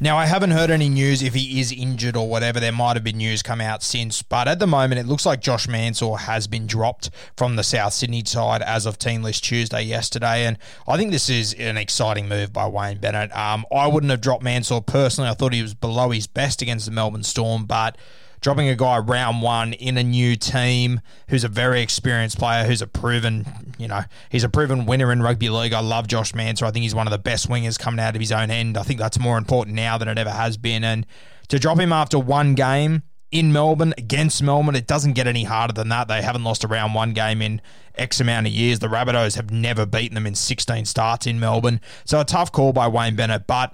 Now, I haven't heard any news if he is injured or whatever. There might have been news come out since, but at the moment, it looks like Josh Mansour has been dropped from the South Sydney side as of Team List Tuesday yesterday, and I think this is an exciting move by Wayne Bennett. I wouldn't have dropped Mansour personally. I thought he was below his best against the Melbourne Storm, but dropping a guy round one in a new team who's a very experienced player, who's a proven, he's a proven winner in rugby league. I love Josh Mansour. I think he's one of the best wingers coming out of his own end. I think that's more important now than it ever has been. And to drop him after one game in Melbourne, against Melbourne, it doesn't get any harder than that. They haven't lost a round one game in X amount of years. The Rabbitohs have never beaten them in 16 starts in Melbourne. So a tough call by Wayne Bennett, but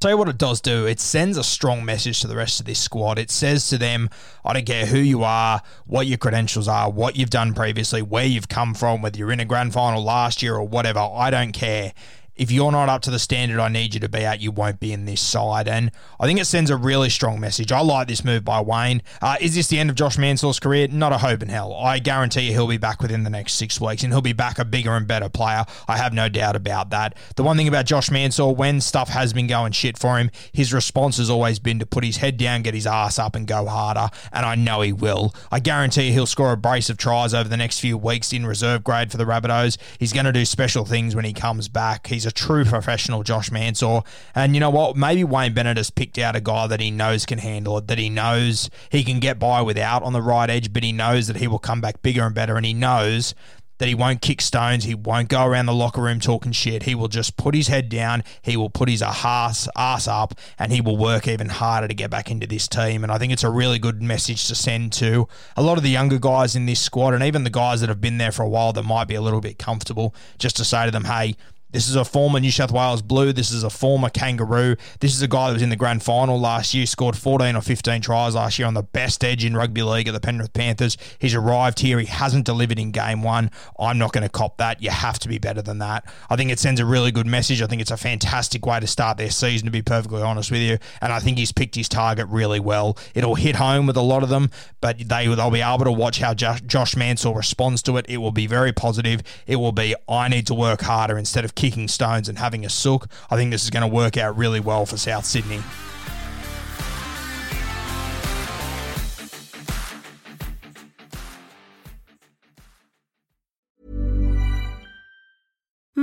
tell you what it does do, it sends a strong message to the rest of this squad. It says to them, I don't care who you are, what your credentials are, what you've done previously, where you've come from, whether you're in a grand final last year or whatever, I don't care. If you're not up to the standard I need you to be at, you won't be in this side. And I think it sends a really strong message. I like this move by Wayne. Is this the end of Josh Mansour's career? Not a hope in hell. I guarantee you he'll be back within the next 6 weeks, and he'll be back a bigger and better player. I have no doubt about that. The one thing about Josh Mansour, when stuff has been going shit for him, his response has always been to put his head down, get his ass up, and go harder. And I know he will. I guarantee you he'll score a brace of tries over the next few weeks in reserve grade for the Rabbitohs. He's going to do special things when he comes back. He's a true professional, Josh Mansour. And you know what? Maybe Wayne Bennett has picked out a guy that he knows can handle it, that he knows he can get by without on the right edge, but he knows that he will come back bigger and better, and he knows that he won't kick stones, he won't go around the locker room talking shit. He will just put his head down, he will put his ass up, and he will work even harder to get back into this team. And I think it's a really good message to send to a lot of the younger guys in this squad, and even the guys that have been there for a while that might be a little bit comfortable, just to say to them, hey, this is a former New South Wales Blue. This is a former Kangaroo. This is a guy that was in the grand final last year, scored 14 or 15 tries last year on the best edge in rugby league at the Penrith Panthers. He's arrived here. He hasn't delivered in game one. I'm not going to cop that. You have to be better than that. I think it sends a really good message. I think it's a fantastic way to start their season, to be perfectly honest with you. And I think he's picked his target really well. It'll hit home with a lot of them, but they'll be able to watch how Josh Mansour responds to it. It will be very positive. It will be, I need to work harder instead of kicking stones and having a sook. I think this is going to work out really well for South Sydney.